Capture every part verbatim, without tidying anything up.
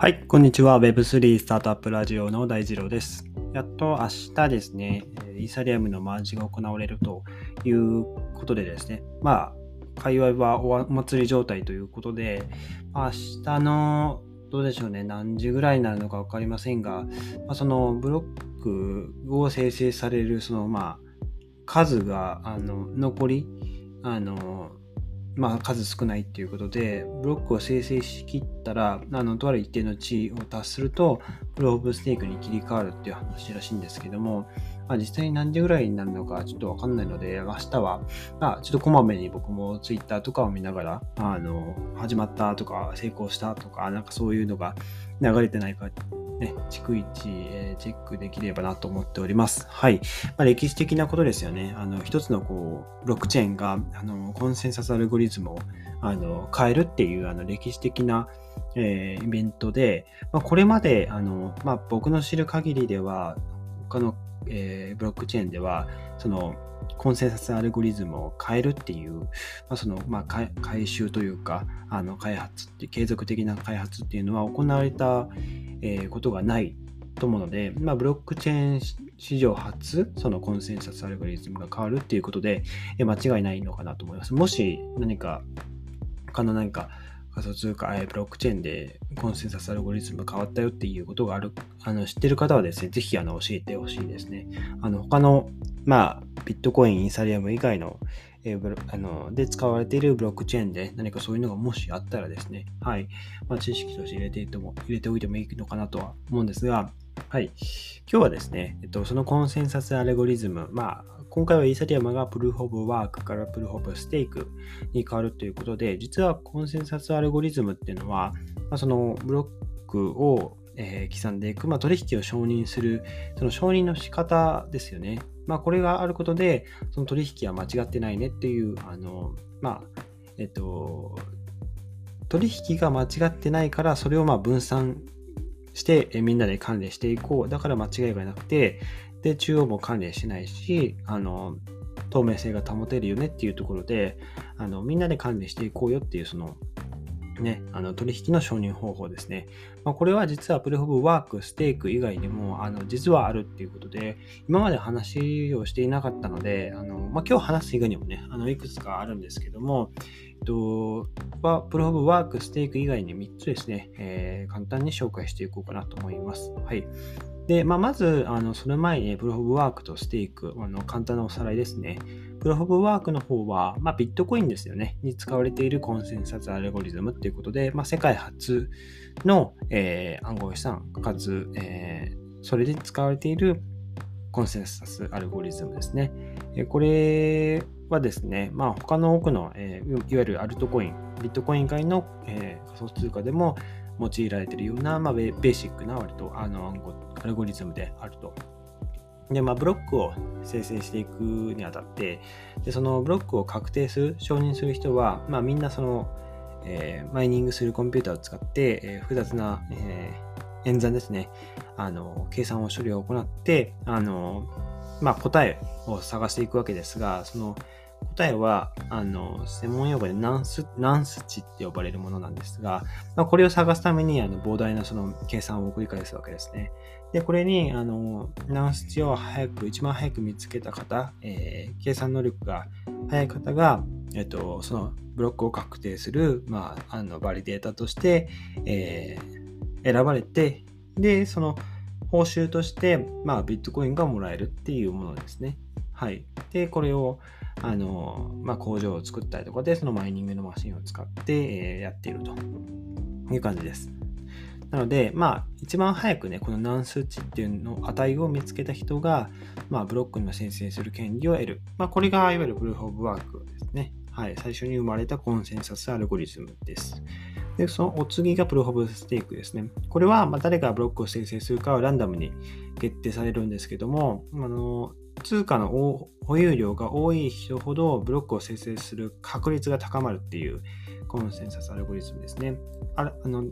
はい、こんにちは。ウェブスリー スタートアップラジオの大二郎です。やっと明日ですね、イーサリアムのマージが行われるということでですね、まあ、界隈はお祭り状態ということで、明日のどうでしょうね、何時ぐらいになるのか分かりませんが、まあ、そのブロックを生成される、そのまあ、数が、あの、残り、あの、まあ、数少ないっていうことで、ブロックを生成しきったら、あの、とある一定の値を達すると、プローブステークに切り替わるっていう話らしいんですけども、まあ、実際に何時ぐらいになるのかちょっとわかんないので、明日は、まあ、ちょっとこまめに僕もツイッターとかを見ながら、あの、始まったとか、成功したとか、なんかそういうのが流れてないか、ね、逐一、えー、チェックできればなと思っております。はい。まあ、歴史的なことですよね。あの、一つのこう、ブロックチェーンが、あの、コンセンサスアルゴリズムを、あの、変えるっていう、あの、歴史的な、えー、イベントで、まあ、これまで、あの、まあ、僕の知る限りでは、他の、えー、ブロックチェーンでは、その、コンセンサスアルゴリズムを変えるっていう、まあ、その、まあ、改修というか、あの、開発って、継続的な開発っていうのは行われた、えー、ことがないと思うので、まあ、ブロックチェーン史上初、そのコンセンサスアルゴリズムが変わるっていうことで、えー、間違いないのかなと思います。もし何か、他の何か、仮想通貨、ブロックチェーンでコンセンサスアルゴリズムが変わったよっていうことがある、あの知ってる方はですね、ぜひあの教えてほしいですね。あの他の、まあ、ビットコイン、イーサリアム以外の、えー、ブロあので使われているブロックチェーンで何かそういうのがもしあったらですね、はい、まあ、知識として入れていても、入れておいてもいいのかなとは思うんですが、はい、今日はですね、えっと、そのコンセンサスアルゴリズム、まあ、今回はイーサリアムがプルーフ・オブ・ワークからプルーフ・オブ・ステークに変わるということで、実はコンセンサスアルゴリズムっていうのは、まあ、そのブロックを、えー、刻んでいく、まあ、取引を承認する、その承認の仕方ですよね。まあ、これがあることで、その取引は間違ってないねっていう、あの、まあ、えっと、取引が間違ってないから、それをまあ分散して、えー、みんなで管理していこう。だから間違いがなくて、で、中央も管理してないし、あの、透明性が保てるよねっていうところで、あの、みんなで管理していこうよっていう、その、ね、あの取引の承認方法ですね。まあ、これは実はプルーフ・オブ・ワーク、ステーク以外でもあの実はあるっていうことで、今まで話をしていなかったので、あのまあ、今日話す以外にもね、あのいくつかあるんですけども、えっと、プルーフ・オブ・ワーク、ステーク以外にみっつですね、えー、簡単に紹介していこうかなと思います。はい。で、まあ、まず、あのその前にプルーフ・オブ・ワークとステーク、あの簡単なおさらいですね。プルーフ・オブ・ワークの方は、まあ、ビットコインですよね、に使われているコンセンサスアルゴリズムということで、まあ、世界初の、えー、暗号資産かつ、えー、それで使われているコンセンサスアルゴリズムですね。えー、これはですね、まあ、他の多くの、えー、いわゆるアルトコイン、ビットコイン以外の、えー、仮想通貨でも用いられているような、まあ、ベーシックな割とあのアルゴリズムであると。で、まあ、ブロックを生成していくにあたって、でそのブロックを確定する、承認する人は、まあ、みんなその、えー、マイニングするコンピューターを使って、えー、複雑な、えー、演算ですね、あの計算を処理を行って、あのまあ、答えを探していくわけですが、その答えはあの専門用語でナンス、ナンス値って呼ばれるものなんですが、まあ、これを探すためにあの膨大なその計算を繰り返すわけですね。で、これにあのナンス値を早く、一番早く見つけた方、えー、計算能力が早い方が、えっと、そのブロックを確定する、まあ、あのバリデータとして、えー、選ばれて、で、その報酬として、まあ、ビットコインがもらえるっていうものですね。はい。で、これをあの、まあ、工場を作ったりとかで、そのマイニングのマシンを使って、えー、やっているという感じです。なので、まあ、一番早くね、この何数値っていうの値を見つけた人が、まあ、ブロックの生成する権利を得る。まあ、これがいわゆるプルーフ・オブ・ワークですね。はい。最初に生まれたコンセンサスアルゴリズムです。で、そのお次がプルーフ・オブ・ステークですね。これは、まあ、誰がブロックを生成するかはランダムに決定されるんですけども、あの、通貨の保有量が多い人ほどブロックを生成する確率が高まるっていうコンセンサスアルゴリズムですね。ああの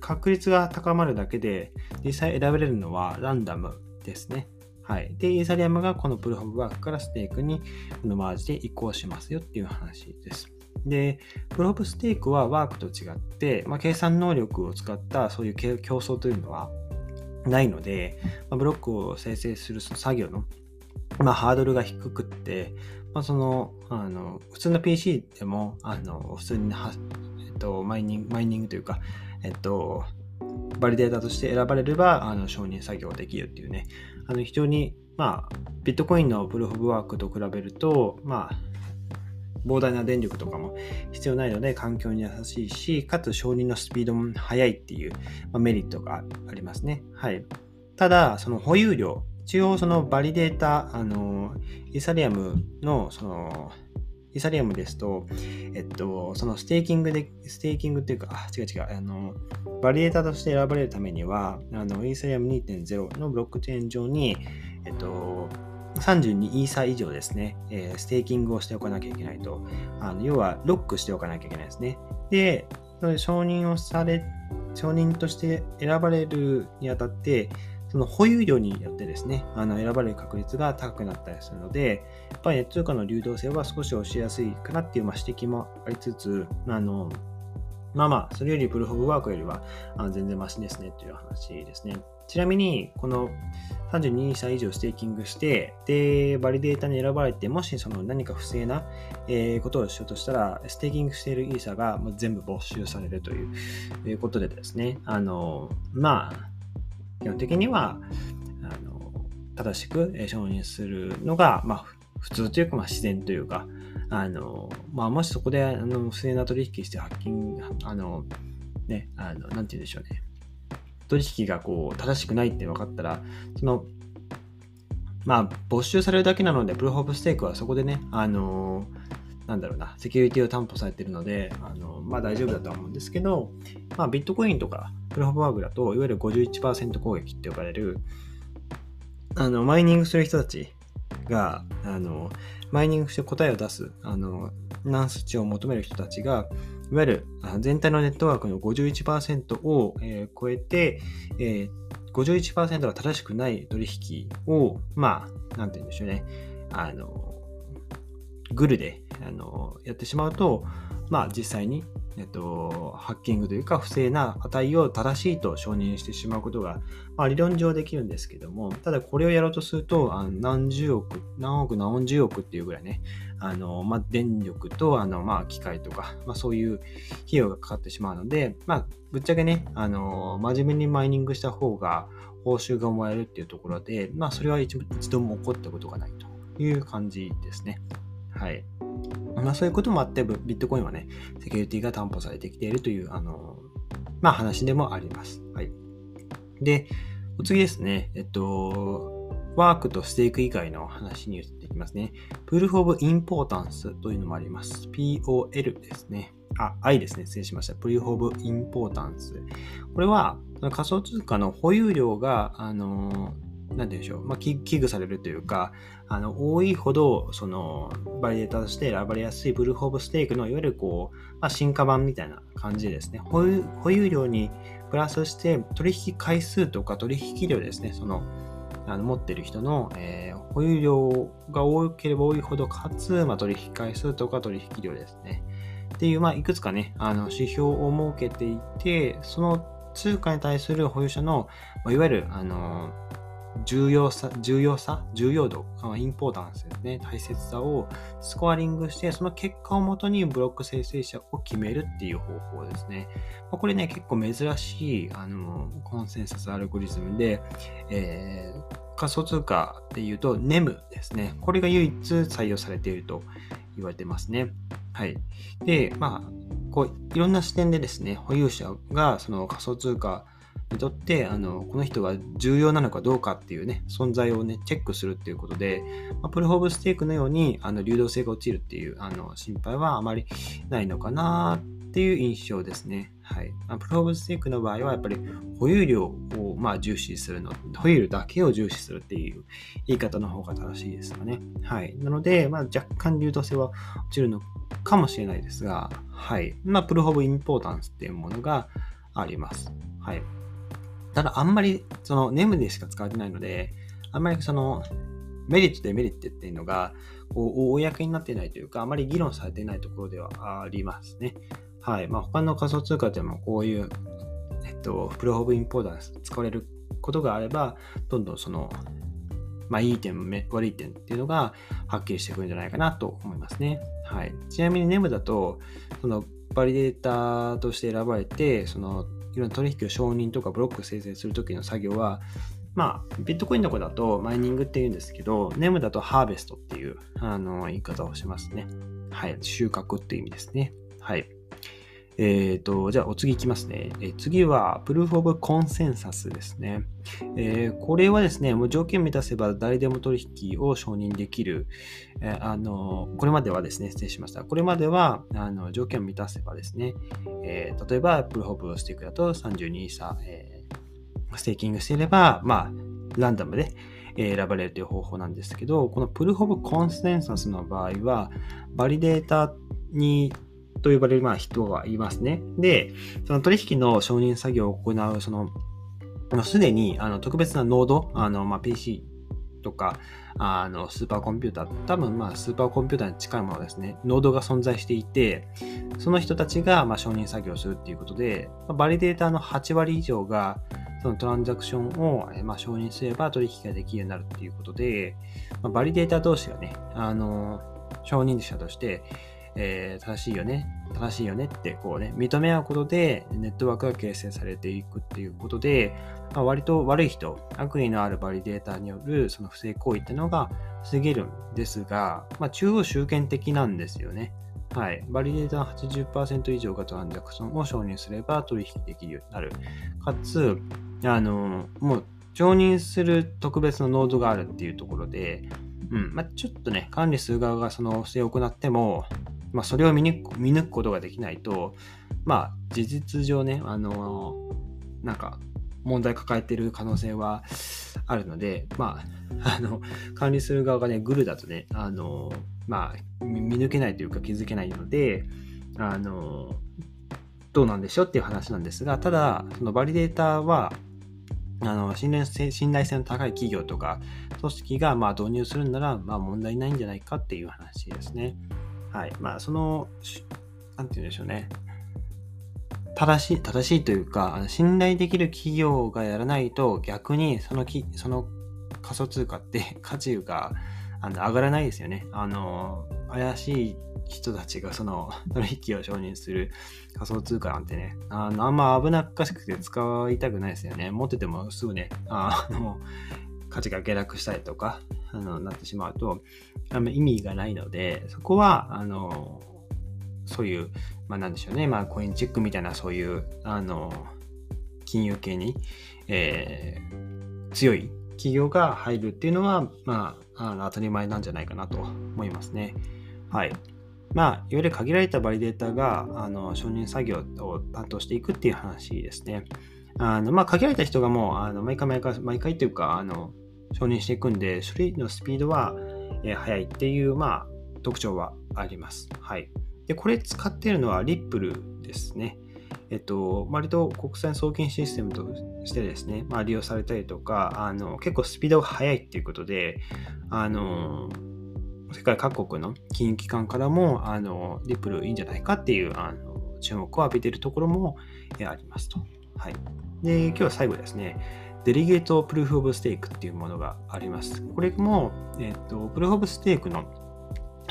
確率が高まるだけで実際選べれるのはランダムですね。はい。で、イーサリアムがこのプルーフ・オブ・ワークからステークにマージで移行しますよっていう話です。で、プルーフ・オブ・ステークはワークと違って、まあ、計算能力を使ったそういう競争というのはないので、まあ、ブロックを生成する作業の、まあ、ハードルが低くって、まあ、その、あの、普通の ピーシー でも、あの、普通には、えっと、マイニング、マイニングというか、えっと、バリデータとして選ばれればあの承認作業できるっていうね、あの非常に、まあ、ビットコインのプルーフ・オブ・ワークと比べると、まあ、膨大な電力とかも必要ないので環境に優しいし、かつ承認のスピードも速いっていう、まあ、メリットがありますね。はい、ただその保有量、一応そのバリデータ、あのイーサリアムのそのイーサリアムですと、えっと、そのステーキングで、ステーキングっていうか、あ、違う違う、あの、バリエーターとして選ばれるためには、あの、イーサリアム にてんゼロ のブロックチェーン上に、えっと、さんじゅうにイーサ以上ですね、えー、ステーキングをしておかなきゃいけないと、あの、要はロックしておかなきゃいけないですね。で、承認をされ、承認として選ばれるにあたって、その保有量によってですね、あの選ばれる確率が高くなったりするので、やっぱり、ね、通貨の流動性は少し押しやすいかなっていう、まあ、指摘もありつつ、あのまあまあそれよりプルーフ・オブ・ワークよりはあ全然マシですねという話ですね。ちなみにこのさんじゅうにイーサ以上ステーキングして、でバリデータに選ばれて、もしその何か不正な、えー、ことをしようとしたら、ステーキングしているイーサが全部没収されるという、ということでですね、あのまあ基本的にはあの正しく承認するのが、まあ、普通というか、まあ、自然というか、あの、まあ、もしそこであの不正な取引してハッキング、あのね、あのなんて言うんでしょうね、取引がこう正しくないって分かったら、そのまあ没収されるだけなので、プルーフ・オブ・ステークはそこでね、あのなんだろうな、セキュリティを担保されているので、あのまあ大丈夫だとは思うんですけど、まあ、ビットコインとかプルーフ・オブ・ワークだと、いわゆる ごじゅういちパーセント 攻撃って呼ばれる、あのマイニングする人たちが、あのマイニングして答えを出す、あの難数値を求める人たちが、いわゆる全体のネットワークの ごじゅういちパーセント を、えー、超えて、えー、ごじゅういちパーセント が正しくない取引を、まあなんて言うんでしょうね、あのグルであのやってしまうと、まあ、実際に、えっと、ハッキングというか不正な値を正しいと承認してしまうことが、まあ、理論上できるんですけども、ただこれをやろうとすると、あの何十億何億何十億っていうぐらいね、あの、まあ、電力とあの、まあ、機械とか、まあ、そういう費用がかかってしまうので、まあ、ぶっちゃけね、あの真面目にマイニングした方が報酬がもらえるっていうところで、まあ、それは一度も起こったことがないという感じですね。はい、まあ、そういうこともあって、ビットコインはね、セキュリティが担保されてきているという、あの、まあ、話でもあります。はい。で、お次ですね。えっと、ワークとステーク以外の話に移っていきますね。プルーフ・オブ・インポータンスというのもあります。ピーオーエル ですね。あ、I ですね。失礼しました。プルーフ・オブ・インポータンス。これは、仮想通貨の保有量が、あの、なんて言うんでしょう、まあ、危惧されるというか、あの多いほどそのバリデータとして選ばれやすいプルーフ・オブ・ステークのいわゆるこう、まあ、進化版みたいな感じですね。保有、保有量にプラスして取引回数とか取引量ですね、そのあの持ってる人の、えー、保有量が多ければ多いほど、かつ、まあ、取引回数とか取引量ですねっていう、まあ、いくつかね、あの指標を設けていて、その通貨に対する保有者の、まあ、いわゆるあの重要さ、重要さ、重要度、インポータンスですね、大切さをスコアリングして、その結果をもとにブロック生成者を決めるっていう方法ですね。これね、結構珍しい、あの、コンセンサスアルゴリズムで、えー、仮想通貨でいうと エヌイーエム ですね。これが唯一採用されていると言われてますね。はい。で、まあ、こう、いろんな視点でですね、保有者がその仮想通貨にとってあのこの人が重要なのかどうかっていうね、存在をねチェックするっていうことで、まあ、プルーフ・オブ・ステークのようにあの流動性が落ちるっていうあの心配はあまりないのかなっていう印象ですね。はい、まあ、プルーフ・オブ・ステークの場合はやっぱり保有量をまあ重視するの、保有量だけを重視するっていう言い方の方が正しいですよね。はい、なので、まあ、若干流動性は落ちるのかもしれないですが、はい、まあ、プルーフ・オブ・インポータンスっていうものがあります。はい。ただあんまりその エヌイーエム でしか使われてないので、あんまりそのメリットデメリットっていうのがこう公になっていないというか、あまり議論されていないところではありますね。はい。まあ、他の仮想通貨でもこういう、えっと、プルーフ・オブ・インポータンス使われることがあれば、どんどんその、まあ、いい点、悪い点っていうのがはっきりしてくるんじゃないかなと思いますね。はい。ちなみに エヌイーエム だと、そのバリデータとして選ばれて、そのいろんな取引を承認とかブロック生成するときの作業は、まあ、ビットコインの子だとマイニングっていうんですけど、エヌイーエム だとハーベストっていうあの言い方をしますね。はい。収穫っていう意味ですね。はい。えっと、じゃあお次いきますね。え次は、プルーフ・オブ・コンセンサスですね。えー、これはですね、もう条件満たせば誰でも取引を承認できる。えー、あの、これまではですね、失礼しました。これまでは、あの条件を満たせばですね、えー、例えば、プルーフ・オブ・ステークだとさんじゅうにイーサ、えー、ステーキングしていれば、まあ、ランダムで選ばれるという方法なんですけど、このプルーフ・オブ・コンセンサスの場合は、バリデータに、と呼ばれるまあ人がいますね。で、その取引の承認作業を行う、その、すでにあの特別なノード、あのまあ ピーシー とか、あのスーパーコンピューター、多分まあスーパーコンピューターに近いものですね、ノードが存在していて、その人たちがまあ承認作業をするっていうことで、バリデータのはちわり以上が、そのトランザクションをまあ承認すれば取引ができるようになるっていうことで、まあ、バリデータ同士がね、あの、承認者として、えー、正しいよね、正しいよねってこうね、認め合うことでネットワークが形成されていくっていうことで、まあ、割と悪い人、悪意のあるバリデータによるその不正行為っていうのが防げるんですが、まあ、中央集権的なんですよね。はい。バリデータの はちじゅっパーセント 以上がトランザクションを承認すれば取引できるようになる。かつ、あの、もう承認する特別のノードがあるっていうところで、うん、まあ、ちょっとね、管理する側がその不正を行っても、まあ、それを見抜く、見抜くことができないと、まあ、事実上ね、あのー、なんか、問題抱えている可能性はあるので、まあ、あの、管理する側がね、グルだとね、あのー、まあ、見抜けないというか気づけないので、あのー、どうなんでしょうっていう話なんですが、ただ、そのバリデータは、あの信頼性、信頼性の高い企業とか、組織がまあ導入するなら、まあ問題ないんじゃないかっていう話ですね。はい。まあ、その、なんて言うんでしょうね。正しい、正しいというか、信頼できる企業がやらないと、逆にそのき、その仮想通貨って価値があの上がらないですよね。あの、怪しい人たちがその取引を承認する仮想通貨なんてね、あの、あんま危なっかしくて使いたくないですよね。持っててもすぐね、あの、価値が下落したりとかあのなってしまうとあんま意味がないので、そこはあのそういうまあなんでしょうね、まあコインチェックみたいなそういうあの金融系に、えー、強い企業が入るっていうのはまあ、あの当たり前なんじゃないかなと思いますね。はい。まあいわゆる限られたバリデータがあの承認作業を担当していくっていう話ですね。あのまあ限られた人がもうあの毎回毎回毎回というかあの承認していくんで、処理のスピードは速いっていう、まあ、特徴はあります。はい。で、これ使っているのは Ripple ですね。えっと、割と国際送金システムとしてですね、まあ、利用されたりとか、あの、結構スピードが速いっていうことで、あの、世界各国の金融機関からも、あの、Ripple いいんじゃないかっていう、あの、注目を浴びているところもありますと。はい。で、今日は最後ですね。デリゲートプルーフオブステークっていうものがあります。これも、えーと、プルーフオブステークの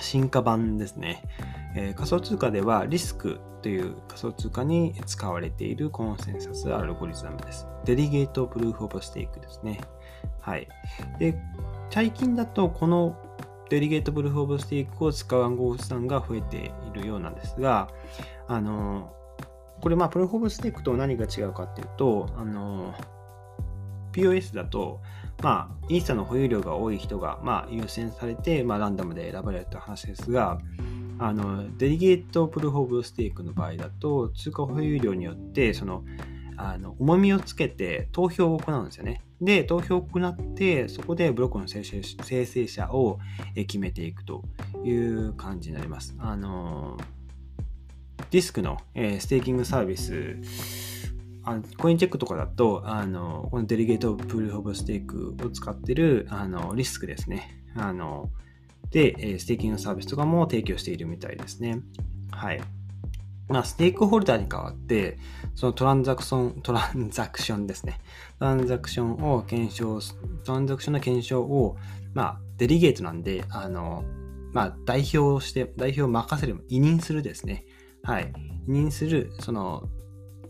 進化版ですね、えー。仮想通貨ではリスクという仮想通貨に使われているコンセンサスアルゴリズムです。デリゲートプルーフオブステークですね。はい。で、最近だとこのデリゲートプルーフオブステークを使う暗号資産が増えているようなんですが、あの、これまあプルーフオブステークと何が違うかっていうと、あの、ピーオーエス だと、まあ、イーサの保有量が多い人が、まあ、優先されて、まあ、ランダムで選ばれるという話ですが、あの、デリゲートプルーフオブステークの場合だと、通貨保有量によって、その、あの、重みをつけて投票を行うんですよね。で、投票を行って、そこでブロックの生成、生成者を決めていくという感じになります。あの、ディスクのステーキングサービス、あのコインチェックとかだとあのこのデリゲートプルーフ・オブ・ステークを使ってるあのリスクですねあのでステーキングサービスとかも提供しているみたいですね。はい、まあ、ステークホルダーに代わってそのトランザクショントランザクションですねトランザクションを検証トランザクションの検証を、まあ、デリゲートなんであの、まあ、代表をして代表を任せる委任するですね。はい、委任するその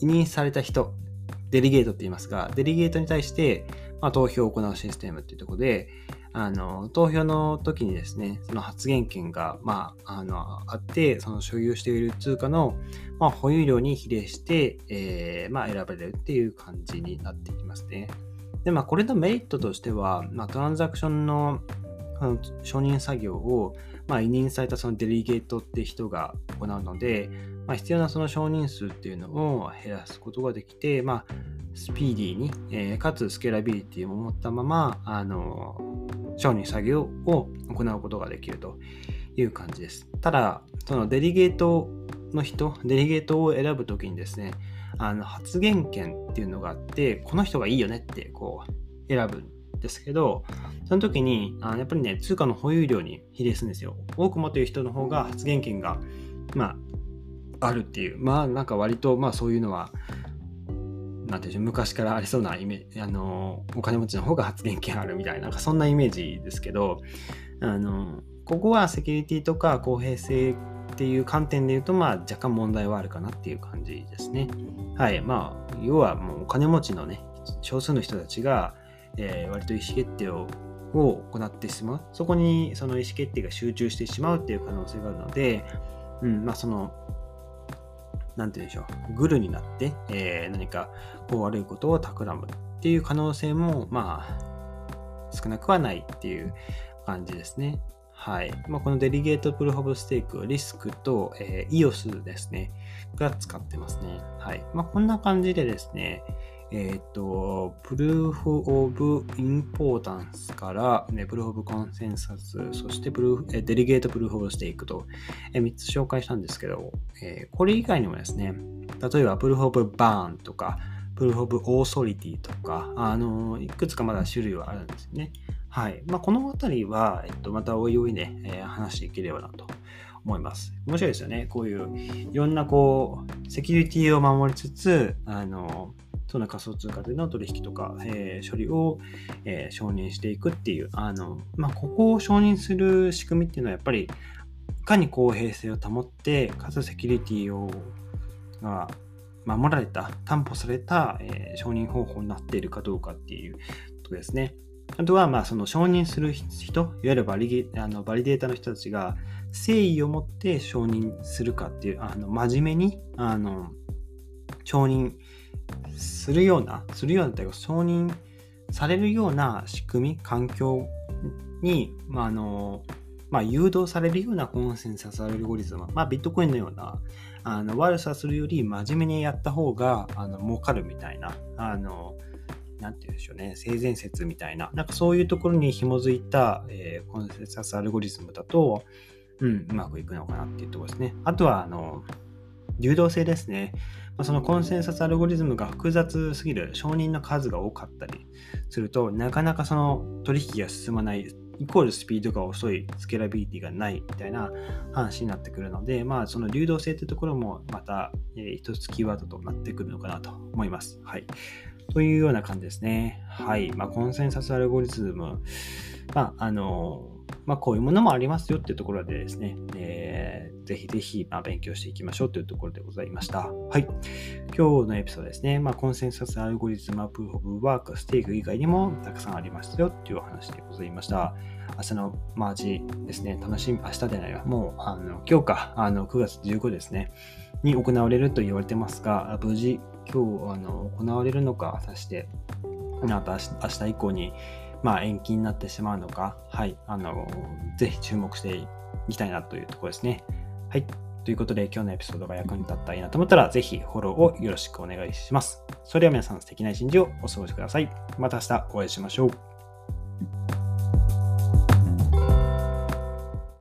委任された人デリゲートって言いますがデリゲートに対して、まあ、投票を行うシステムっていうところであの投票の時にですねその発言権が、まあ、あのあってその所有している通貨の、まあ、保有量に比例して、えーまあ、選ばれるっていう感じになっていきますね。で、まあ、これのメリットとしては、まあ、トランザクションの承認作業を、まあ、委任されたそのデリゲートって人が行うので、まあ、必要なその承認数っていうのを減らすことができて、まあ、スピーディーに、えー、かつスケーラビリティを持ったままあの承認作業を行うことができるという感じです。ただそのデリゲートの人デリゲートを選ぶときにですねあの発言権っていうのがあってこの人がいいよねってこう選ぶですけどその時にあやっぱりね通貨の保有量に比例するんですよ。多く持っている人の方が発言権が、まあ、あるっていうまあなんか割とまあそういうのはなんていう昔からありそうなイメあのお金持ちの方が発言権あるみたい な, なんかそんなイメージですけどあのここはセキュリティとか公平性っていう観点でいうと、まあ、若干問題はあるかなっていう感じですね。はいまあ、要はもうお金持ちのね少数の人たちがえー、割と意思決定を行ってしまうそこにその意思決定が集中してしまうっていう可能性があるので、うん、まあそのなんて言うんでしょうグルになって、えー、何かこう悪いことを企むっていう可能性もまあ少なくはないっていう感じですね。はいまあ、このデリゲートプルーフ・オブ・ステークリスクと、えー、イーオス ですねが使ってますね。はいまあ、こんな感じでですねえっと、プルーフ・オブ・インポータンスから、ね、プルーフ・オブ・コンセンサス、そしてプルーフデリゲート・プルーフ・オブ・ステークとみっつ紹介したんですけど、えー、これ以外にもですね、例えばプルーフ・オブ・バーンとか、プルーフ・オブ・オーソリティとか、あのー、いくつかまだ種類はあるんですよね。はい。まあ、このあたりは、えっと、またおいおいね、えー、話していければなと思います。面白いですよね。こういういろんなこう、セキュリティを守りつつ、あのー、その仮想通貨での取引とか、えー、処理を、えー、承認していくっていうあの、まあ、ここを承認する仕組みっていうのはやっぱりいかに公平性を保ってかつセキュリティをが守られた担保された、えー、承認方法になっているかどうかっていうことですね。あとはまあその承認する人いわゆるバリ、あのバリデータの人たちが誠意を持って承認するかっていうあの真面目にあの承認するような、するようなというか承認されるような仕組み、環境に、まああのまあ、誘導されるようなコンセンサスアルゴリズム、まあ、ビットコインのようなあの悪さするより真面目にやった方があの儲かるみたいな、あのなんて言うんでしょうね、性善説みたいな、なんかそういうところに紐づいた、えー、コンセンサスアルゴリズムだと、うん、うまくいくのかなっていうところですね。あとはあの流動性ですね。そのコンセンサスアルゴリズムが複雑すぎる承認の数が多かったりするとなかなかその取引が進まないイコールスピードが遅いスケーラビリティがないみたいな話になってくるのでまあその流動性ってところもまた、えー、一つキーワードとなってくるのかなと思います。はいというような感じですね。はいまあコンセンサスアルゴリズムまああのまあこういうものもありますよっていうところでですね、えーぜひぜひまあ勉強していきましょうというところでございました。はい。今日のエピソードですね。まあ、コンセンサスアルゴリズム、プルーフ・オブ・ワーク、ステーク以外にもたくさんありますよというお話でございました。明日のマージですね。楽しみ、明日でないわ。もうあの今日か、あのくがつじゅうごにちですね。に行われると言われてますが、無事今日あの行われるのか、果たして、また明日以降に、まあ、延期になってしまうのか、はい。あのぜひ注目していきたいなというところですね。はい。ということで、今日のエピソードが役に立ったらいいなと思ったら、ぜひフォローをよろしくお願いします。それでは皆さん、素敵な一日をお過ごしください。また明日お会いしましょう。